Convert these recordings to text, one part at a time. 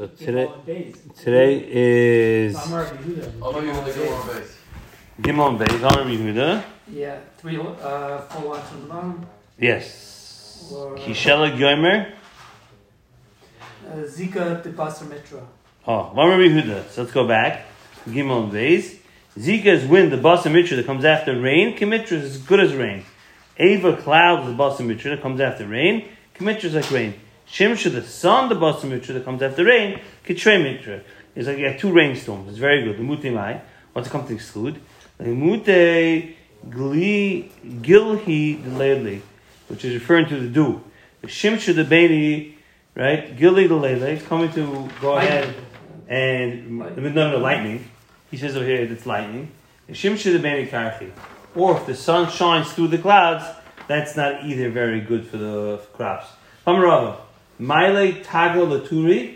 So today is Gimon Vihuda. Yeah, 4 lines from the bottom. Yes. Kishela Gyomer. Zika to Basra Mitra. Oh, Vamra Vihuda. So let's go back. Gimon Vihuda. Zika is wind, the Basra Mitra that comes after rain. Kimitra is as good as rain. Ava Cloud is the Basra Mitra that comes after rain. Kimitra is like rain. Shimshu, the sun, the Basra Mitra that comes after rain. Kitremitra. It's like you have 2 rainstorms. It's very good. The Mute Mai. What's it come to exclude? The Mute Gilhi Delele, which is referring to the dew. The Shimshu, the Beni, right? Gilhi Delele is coming to go ahead and the midnight of lightning. He says over here that it's lightning. Or if the sun shines through the clouds, that's not either very good for the crops. Maile Taglaturi,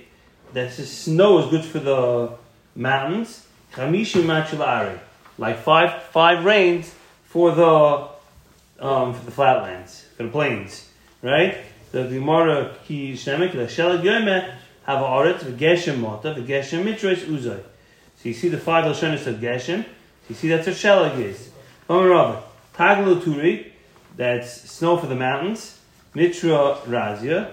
that's the snow is good for the mountains. Hamishi Machula, like five rains for the flatlands, for the plains, right? The Mara Ki Snemik, the Shellagem, have Eretz Geshem Mata Vegasha Mitra Uzai. So you see the 5 Lushonis of Geshem. So you see that's what Shelag is. Taglaturi, that's snow for the mountains. Mitra Razia,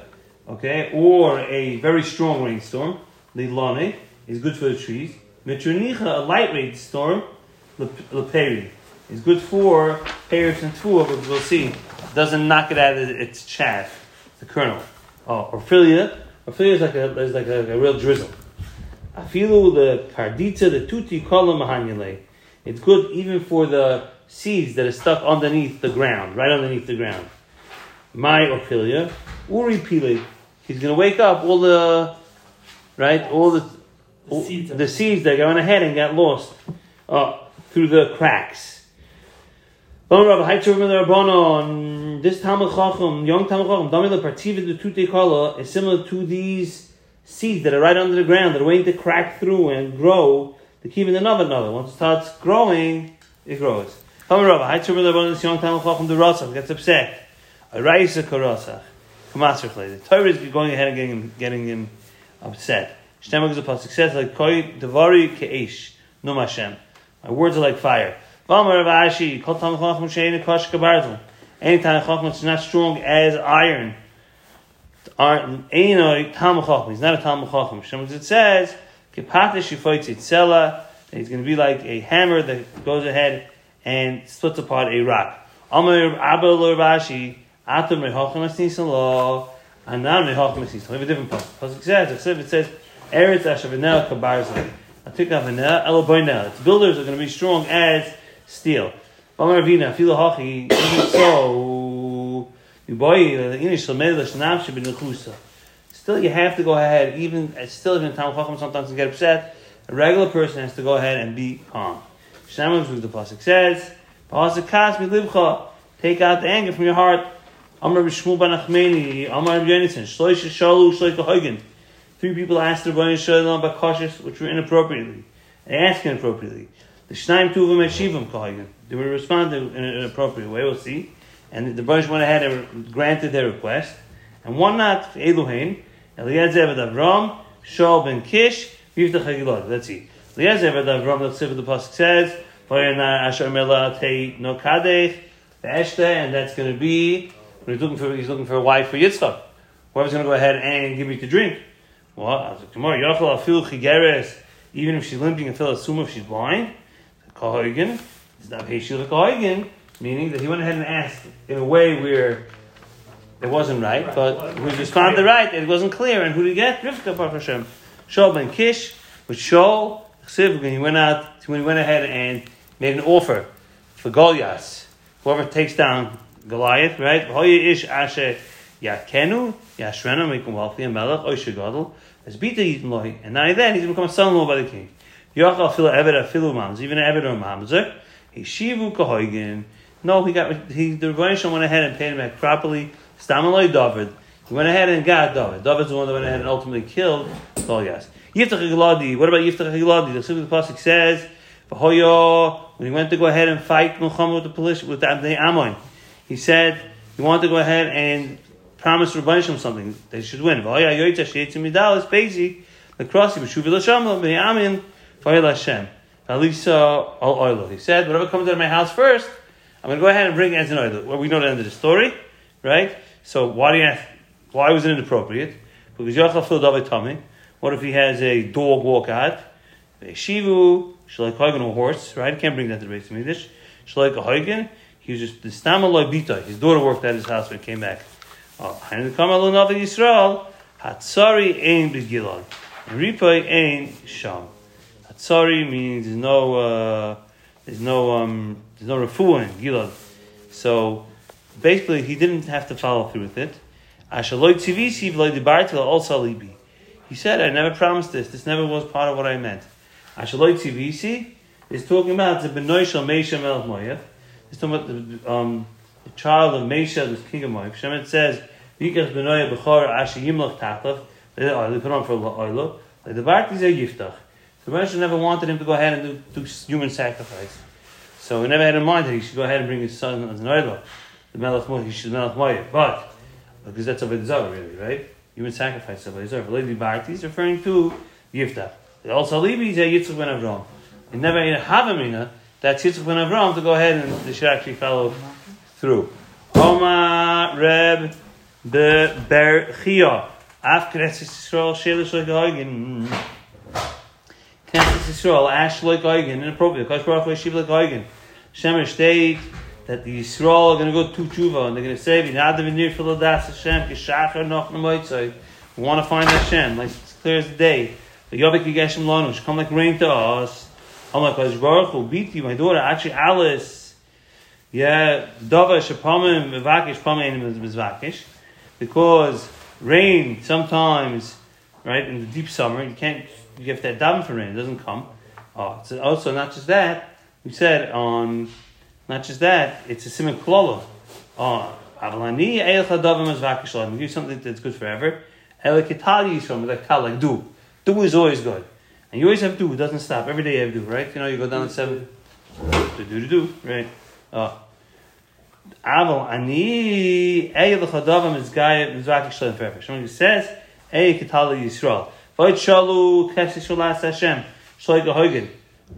okay, or a very strong rainstorm. Lilane is good for the trees. Mitra Nicha, a light rainstorm. Leperi is good for pears and tefua, but we'll see. It doesn't knock it out of its chaff, the kernel. Orphilia is like a real drizzle. Afilu the pardita the tutti kolam mahanyale. It's good even for the seeds that are stuck underneath the ground, right underneath the ground. My Orphilia, Uri Pile. He's gonna wake up all the seeds that got ahead and got lost through the cracks. This Talmud Chachum, young Talmud Chachum, Damila Partiva the Tute Kala is similar to these seeds that are right under the ground that are waiting to crack through and grow. The keep in another. Once it starts growing, it grows. Gets upset. The Torah is going ahead and getting him upset. Success like no Hashem. My words are like fire. Any Talmud Chachum is not strong as iron. He's not a Talmud Chachum. It says, that he's going to be like a hammer that goes ahead and splits apart a rock. We have a different post. It says, its builders are going to be strong as steel. Still, you have to go ahead, even Talmud Chacham sometimes can get upset. A regular person has to go ahead and be calm. Shnamas with the pasuk says, take out the anger from your heart. Amar Bishmul Banachmeni, Amar Yonatan, Shloisha Shalu, Shloika Hogan. 3 people asked the Rabbi Shalom about cautious, which were inappropriately. They asked inappropriately. The Shnaim Tuvim Eshivim Kahogan. They would respond in an appropriate way, we'll see. And the Rabbi went ahead and granted their request. And one not Eluhain, Eliezer Avram, Shaul ben Kish, Yiftach HaGiladi. Let's see. Eliezer Avram, let's see what the pasuk says. And that's going to be when he's looking for a wife for Yitzchak. Whoever's going to go ahead and give me to drink. Well, even if she's limping, and Phil assume if she's blind, meaning that he went ahead and asked in a way where it wasn't right, but who responded right? It wasn't clear, and who did he get? Rivka Baruch Hashem. Shaul ben Kish with Shaul. When he went ahead and made an offer for Goliath, whoever takes down Goliath, right? And now then he's become a son-in-law by the king. Even an Eved or Mamzer. Hishivu Kahoygin. No, the Rebbeinu Shalom went ahead and paid him back properly. Stamaloi David. He went ahead and got David. David's the one that went ahead and ultimately killed Goliath. Yiftach HaGiladi. What about Yiftach HaGiladi? The pasuk says, when he went to go ahead and fight Muhammad with the Abnei Ammon, he said he wanted to go ahead and promise Rebbeinu Shalom something. They should win. across you. He said, whatever comes out of my house first, I'm going to go ahead and bring as an oil. Well, we know the end of the story, right? So why do you ask? Why was it inappropriate? Because Yachal filled David Tommy. What if he has a dog walk out? A shivu, shalai koygan, a horse, right? Can't bring that to the Beis Hamikdash. Shalai koygan, he was just the stamaloi bita. His daughter worked at his house when he came back. And Yisrael, hatsari ein b'gilad, and ripai ein sham. Hatsari means there's no refuah in Gilad. So basically, he didn't have to follow through with it. He said, I never promised this. This never was part of what I meant. Ashaloi Tzivisi is talking about the Benoy Shal Meisha Melech Moav. It's talking about the child of Meisha, the king of Moav. Shemit says, Yikach Benoy Bechor Ashi Yimlach Tatlach. They put on for Oilo. They debarked these Yiftach. The Rebbe never wanted him to go ahead and do human sacrifice. So he never had in mind that he should go ahead and bring his son as an Oilo. The Melech Moav, he should Melech Moav. But because that's a Avodah really, right? Human sacrifice of Avodah Zarah. Lady Barti is referring to Yiftach. They also leave is a Yitzchak ben Avram. And never in Havamina, that's Yitzchak ben Avram to go ahead and they should actually follow through. Omar Reb the Berchia. Av Kretz Yisrael, Shelish Loik Hagen. Kretz Yisrael, Ash Loik Hagen, inappropriate. Kosh Baruch Hu Yeshiv Loik Hagen. Shemesh State. That the Yisrael are going to go to Tshuva and they're going to say, "We want to find Hashem, like it's clear as the day. Come like rain to us. I'm like Baruch my daughter, actually Alice. Yeah, because rain sometimes, right in the deep summer, you have that daven for rain. It doesn't come. Oh, so also not just that. We said on." Not just that, it's a simon klala. We give something that's good forever. Like do. Do is always good. And you always have do, it doesn't stop. Every day you have do, right? You know, you go down at 7. Do, right? Forever. Somebody says, Yisrael.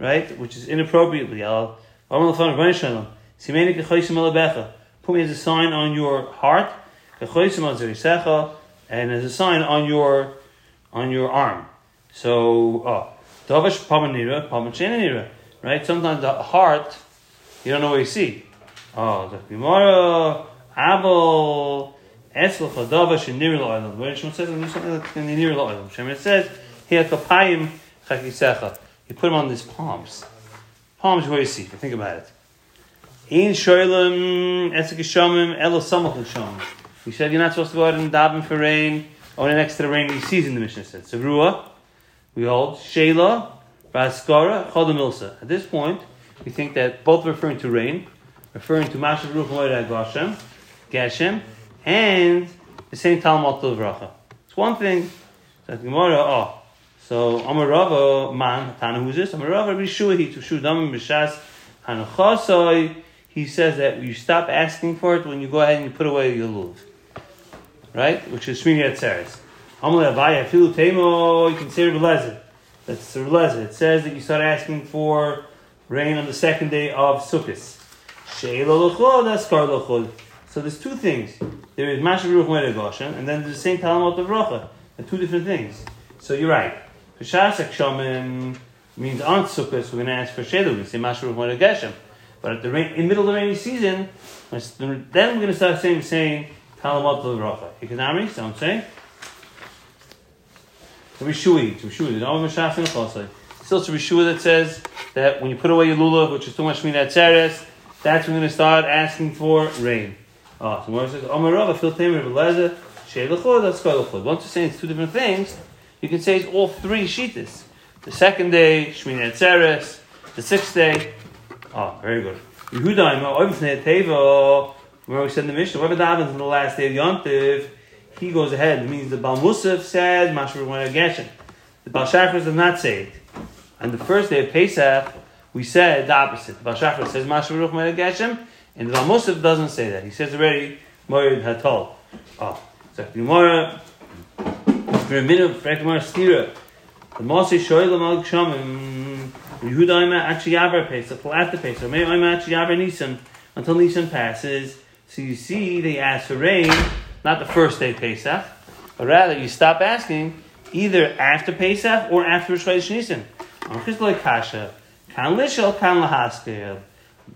Right? Which is inappropriately. Put me as a sign on your heart, and as a sign on your arm. So, right? Sometimes the heart, you don't know what you see. It says, you put him on these palms. Palms where you see, think about it. In Shoylem, Etzekishamim, El Samachisham. We said you're not supposed to go out and daven for rain, only next to the rainy season, the Mishnah said. Savrua, we hold, Shela, Raskara, Chodem Ilsa. At this point, we think that both referring to rain, referring to Mashiv Ruach U'Morid HaGeshem, and the same Talmud Chachum. It's one thing, that Gemara, So Amar Rava man Tana, who's this? Amar Rava Rishuhi to Shudam Bishas Hanachasoi. He says that you stop asking for it when you go ahead and you put away your lulav, right? Which is Shmini Atzeres. Amar Avaya Filu Temo. You can say Relezit. That's the Relezit. It says that you start asking for rain on the second day of Sukkot. Sheila Lochol Daskar Lochol. So there's two things. There is Mashiv Ruach U'Morid HaGeshem, and then there's the same Talmud Chachum. They're two different things. So you're right. Pesach Shaman means on Sukkot, we're going to ask for Shelo, we're going to say Mashiv Ruach U'Morid HaGeshem. But at the rain, in the middle of the rainy season, then we're going to start saying Talmud Chachum. Economy, so I'm saying. The Rishui, still it's a Rishui that says that when you put away your lulav, which is too much Shmini Atzeres, that's when we're going to start asking for rain. So Mara says, Amar Rava, Fil Tamer, B'Leza, Sheilachod, that's Kolachod. Once you're saying it's two different things, you can say it's all three shittas. The second day, Shmini Atzeres. The sixth day, very good. Yehuda, where we said in the Mishnah, whatever happens on the last day of Yom Tov, he goes ahead. It means the Baal Musaf says, Mashiv Ruach U'Morid HaGeshem. The Baal Shachris does not say it. On the first day of Pesach, we said the opposite. The Baal Shachris says, Mashiv Ruach U'Morid HaGeshem, and the Baal Musaf doesn't say that. He says already, Moed Hatol. So, Gemara. For a minute, for Ekmar Stira, The Masi Shoyla Mal Kshamim, Yehuda Oima Achiyaber Pesach, till after Pesach, May Oima Achiyaber Nissan, until Nissan passes. So you see, they ask for rain, not the first day of Pesach, but rather you stop asking either after Pesach or after Rosh Chodesh Nissan. On Chisla Kasha, Kan Lishal, Kan Lahaskel,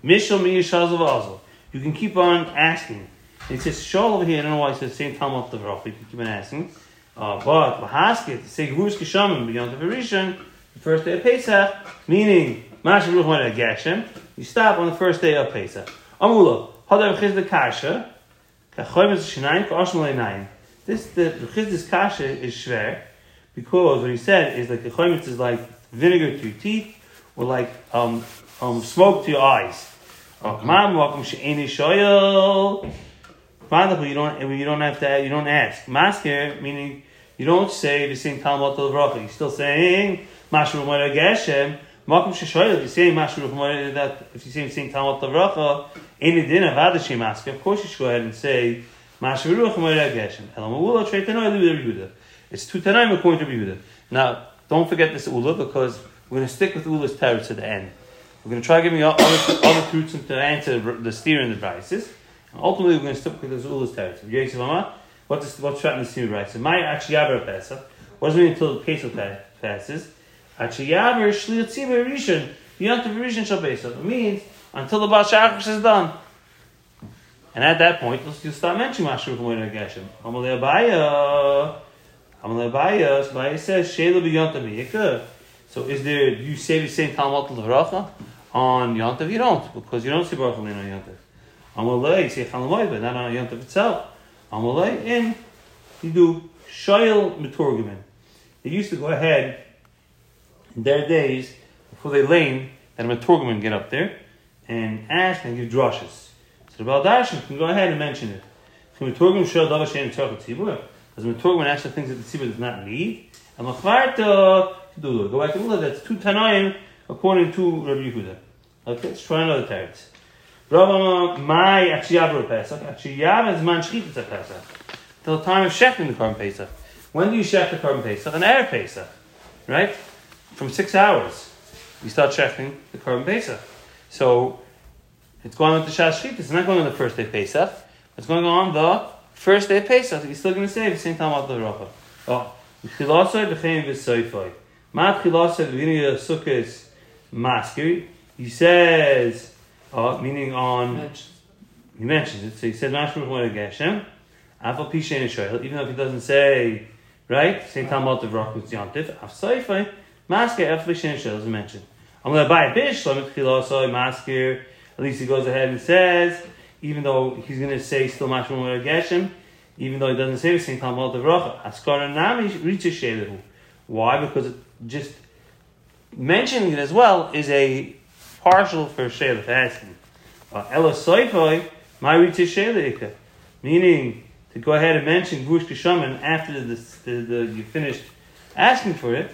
Mishal Miyashazov Azov. You can keep on asking. It says Shol over here, I don't know why it says same Talmud of the Rav, you can keep on asking. But Lahasket, to say Gurus Kishamim, beyond the Verishan, the first day of Pesach, meaning Mashiv Ruach U'Morid HaGeshem, you stop on the first day of Pesach. Amula, Hadav Chizda Kasha, Kachoyim is Shinayim, Ka'ashim Leinayim. The Chizda's Kasha is Shver, because what he said is that Kachoyim is like vinegar to your teeth, or like smoke to your eyes. Ma'am, welcome she'eni shoyel. Ma'am, you don't have to. You don't ask. Masker meaning you don't say the same Talmud to the Rav. You're still saying Mashiv Ruach U'Morid HaGeshem. Welcome she'shoyel. You're saying Mashiv Ruach U'Morid that if you say the same Talmud to the Rav, any dinner v'ada she masker. Of course, you should go ahead and say Mashiv Ruach U'Morid HaGeshem. Elamavula trei tanoi l'Rabbi Yehuda. It's two tanaim according to Rabbi Yehuda. Now, don't forget this Ula, because we're going to stick with Ula's teretz at the end. We're going to try giving you other truths to answer the steer and the prices. And ultimately, we're going to stick with this Ula's teretz. What's shot in the steer and the prices? My Achiyaber Pesach. What does it mean until the Pesach passes? Achiyaber Shliat Tzibur Rishon. Beyond the Rishon Shal Pesach. It means until the Baal Shachar is done. And at that point, you'll start mentioning Mashiv Ruach U'Morid HaGeshem. Amalei Abaya. Abaya says, Shelo beyond the Miyikah. So is there, do you say the same Talmud L'Vracha on Yontav? You don't, because you don't say Baruch Aleinu on Yontav. Amalei, you say Chalamoy, but not on Yontav itself. Amalei, and you do Shoyel Metorgimen. They used to go ahead, in their days, before they lane, that a Metorgimen get up there, and ask and give drushes. So the Baal Darshan can go ahead and mention it. Metorgimen Shoyel Dava Shein Tzarech HaTzibur. Because Metorgimen asks for things that the Tzibur does not need. And Machvarta, go back to Ula, that's two Tanaim according to Rabbi Yehuda. Okay, let's try another teretz. Rabbi my Achiyaber Pesach. Achiyaber is man shchitas Pesach. Till the time of shechting the Korban Pesach. When do you shecht the Korban Pesach? An Erev Pesach, right? From 6 hours, you start shechting the Korban Pesach. So it's going on to Shas Shchitas. It's not going on the first day of Pesach. It's going on the first day of Pesach. You're still going to say the same time of the Rabbah. Oh, Chilosai became v'soifai. Mat Chilosai, the beginning of Sukkot, Maskiri. He says, meaning on, he mentions it. So he says, Mashiv Ruach U'Morid HaGeshem. Afal Pi Shein Shoyel, even if he doesn't say, right? Same time about the Rockwood's Yontif. Af Soifai, Maskiri, Afal Pi Shein Shoyel is mentioned. I'm going to buy a bitch, Lamet Chilosai, Maskiri. At least he goes ahead and says, even though he's going to say still Mashiv Ruach U'Morid HaGeshem, even though he doesn't say the same time about the Rocha, Askara Nami reaches Shelehu. Why? Because just mentioning it as well is a partial for Shelehu, for asking. Ela Soifoi, my reaches Shelehu. Meaning, to go ahead and mention Gush Kishaman after you finished asking for it,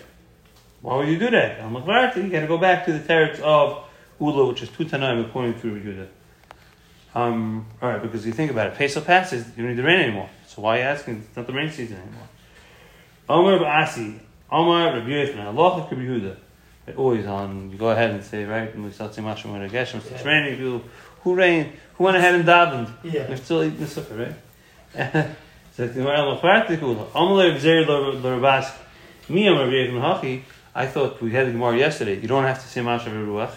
why would you do that? Al Makvarti, you got to go back to the teretz of Ula, which is two Tanaim according to Yehuda. Alright, because you think about it, Pesach passes, you don't need the rain anymore. So why are you asking? It's not the rain season anymore. Omar B'asi, Omar Rabbi Yechman, Halachik Rabbi Yehuda. Always on, you go ahead and say, right, when we start saying Mashiv Ruach U'Morid HaGeshem, it's raining, who rained? Who went ahead and davened? Yeah. They're still eating the sukkah, right? So it's the Omar L'Machvartikul, Omar L'Evzer L'Rabask, me Omar Rabbi Yechman Hachi, I thought we had the Gemara yesterday, you don't have to say Mashiv Ruach,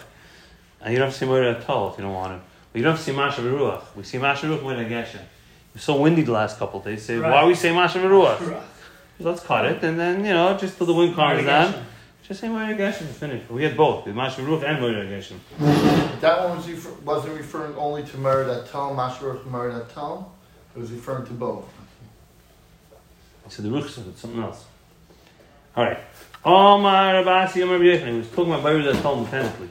and you don't have to say Murat Tal if you don't want him. We don't see Mashiv Ruach. We see Mashiv Ruach U'Morid HaGeshem. It was so windy the last couple of days. So right. Why we say Mashiv Ruach? Let's cut it and then, just till the wind calms down. Just say U'Morid HaGeshem and finish. We had both. We had Mashiv Ruach and U'Morid HaGeshem. That one wasn't referring only to U'Morid HaTal, Mashiv Ruach U'Morid HaTal. It was referring to both. So the Ruach said something else. Alright. Omar Abasi Omar B'Yechim. He was talking about U'Morid HaTal mechanically.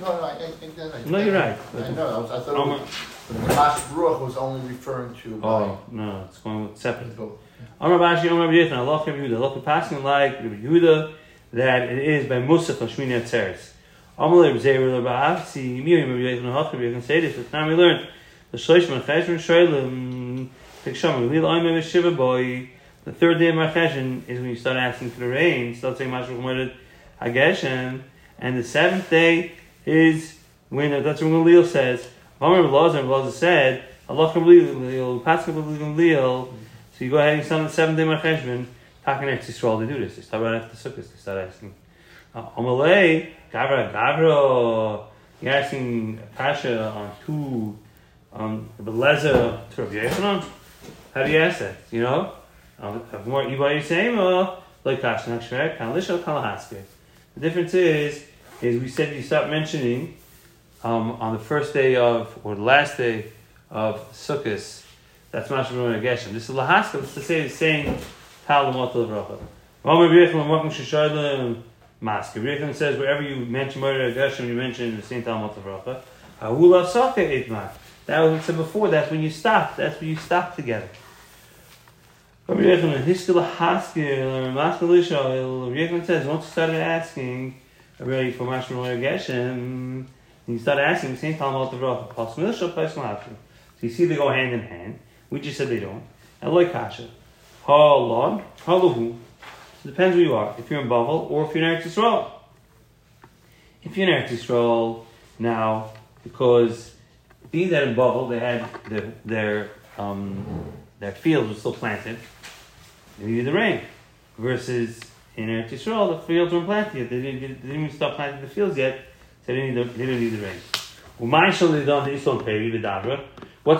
No, I you're right. I know. I thought the Mashiv Ruach was only referring to. Oh no, it's going with separate. Amar Bashi, Amar B'Yethan. I love Rabbi Yehuda. I love the passing like Rabbi Yehuda that it is by Musaf on Shmini Atzeres. Amar Leib Zeir Lebav. See Miriam Rabbi Yehuda. I love Rabbi Yehuda. Say this. The time we learned the Shloishman Cheshvan Shoylem Tiksham. We learn I'm a Shiva boy. The third day of Macheshin is when you start asking for the rain, start saying Mashiv Ruach HaGeshem, and the seventh day is when, that's when Gamliel says, Vamra Vihuda said, Allah Gamliel, Pesach Gamliel, so you go ahead and start on the seventh day of Macheshin, talking next to Yisrael, they do this, they start right after the Sukkot, they start asking, Omalei, Gavra, Gavra, you're asking Pasha on who, Beleza, Turbiason, how do you ask that, you know? The difference is we said you stop mentioning on the first day of or the last day of Sukkot. That's Mashiv Ruach HaGeshem. This is lahaska. This is the same Tal L'Motel Bracha. Maske says wherever you mention Murat Geshin, you mention the same Tal L'Motel Bracha. That was what I said before. That's when you stop. That's when you stop together. Rabbi Yechon says, once you started asking really for Mashiv Ruach HaGeshem, you started asking the same Talmud Chachum. So you see they go hand in hand. We just said they don't. Eloi Kasha. Halad, Halahu. So it depends where you are. If you're in Bavel or if you're in Eretz Yisrael. If you're in Eretz Yisrael now, because these that in Bavel, they had their fields were still planted. They needed the rain. Versus in Eretz Yisrael, the fields weren't planted yet. They didn't even start planting the fields yet, so they didn't need the rain. What's the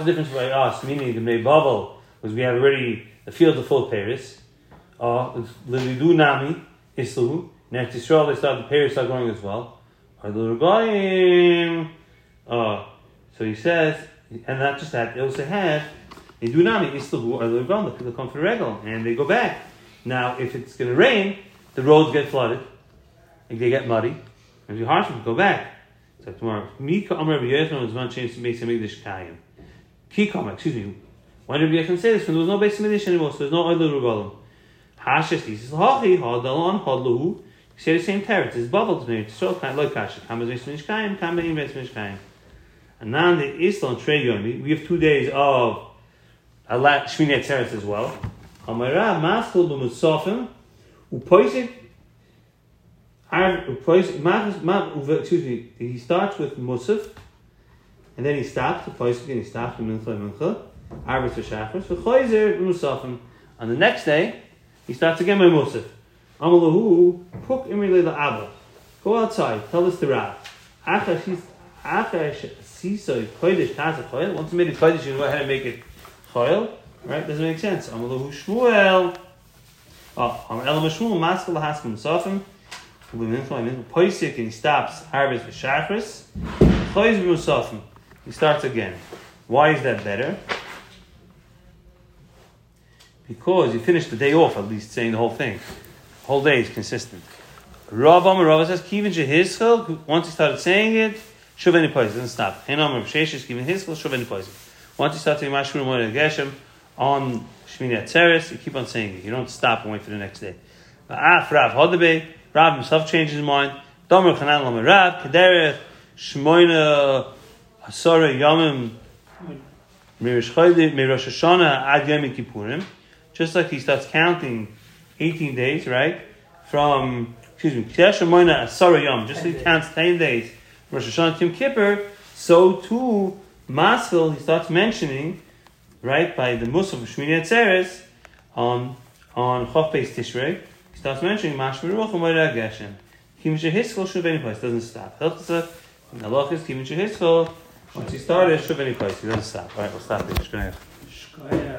difference for us? Meaning the May bubble was we had already the fields are full of Paris. Lilidu Nami Islu. In Eretz Yisrael, the Paris start going as well. So he says, and not just that, they also have. They do not mean Islahu or the Regal. People come for Regal and they go back. Now, if it's going to rain, the roads get flooded. If they get muddy, if you're harsh, go back. So tomorrow, Why did Rabbi Yechon say this? When there was no Beis Hamikdash anymore, so there's no Oil Regalim. Hashes, this is Hachi, Hadalon, Hadluhu. You say the same terror. It's bubbled to me. It's so kind of like Kasha. Kamas Beis Hamikdash, Kamas Beis Hamikdash. And now the Islam Trey Yomi, we have 2 days of Shmini Atzeres as well. He starts with Musaf, and then he stops, and Mincha, on the next day, he starts again by Musaf. Go outside, tell us the Rav. Once you made it Kodesh, you know how to make it Choil, right? Doesn't make sense. Amalahu Shmuel. Elam Shmuel, Maskal Haskim Sofim. Poisik, and he stops. Harvest with Shachris. Choiz Musofim. He starts again. Why is that better? Because you finish the day off, at least saying the whole thing. The whole day is consistent. Rav Amar Rav says, Kivin Shehizkel. Once he started saying it, Shuveni Poisik. Doesn't stop. Enam Rav Sheshes, Kivin Hizkel, Shuveni Poisik. Once you start saying Mashiv Ruach HaGeshem on Shmini Atzeres, you keep on saying it. You don't stop and wait for the next day. Rav himself changes his mind. Domer Chanan Lamed Rav Kederech Shmoina Asara Yomim Merosh Hashanah Ad Yom Kippurim. Just like he starts counting 18 days, right? Kederech Shmoina Asara Yom. Just like he counts 10 days. Rosh Hashanah Yom Kippur. So too. Masfil, he starts mentioning, right, by the Musaf of Shmini Atzeres, on Chof Beis Tishrei, he starts mentioning, Mashiv Ruach U'Morid HaGeshem. Kivin Shehizkel, Shuv Beni Pais, doesn't stop. Hilchasa, in Halach is Kivin Shehizkel, once he started, Shuv Beni Pais, he doesn't stop. All right, we'll stop there. Shkoyach.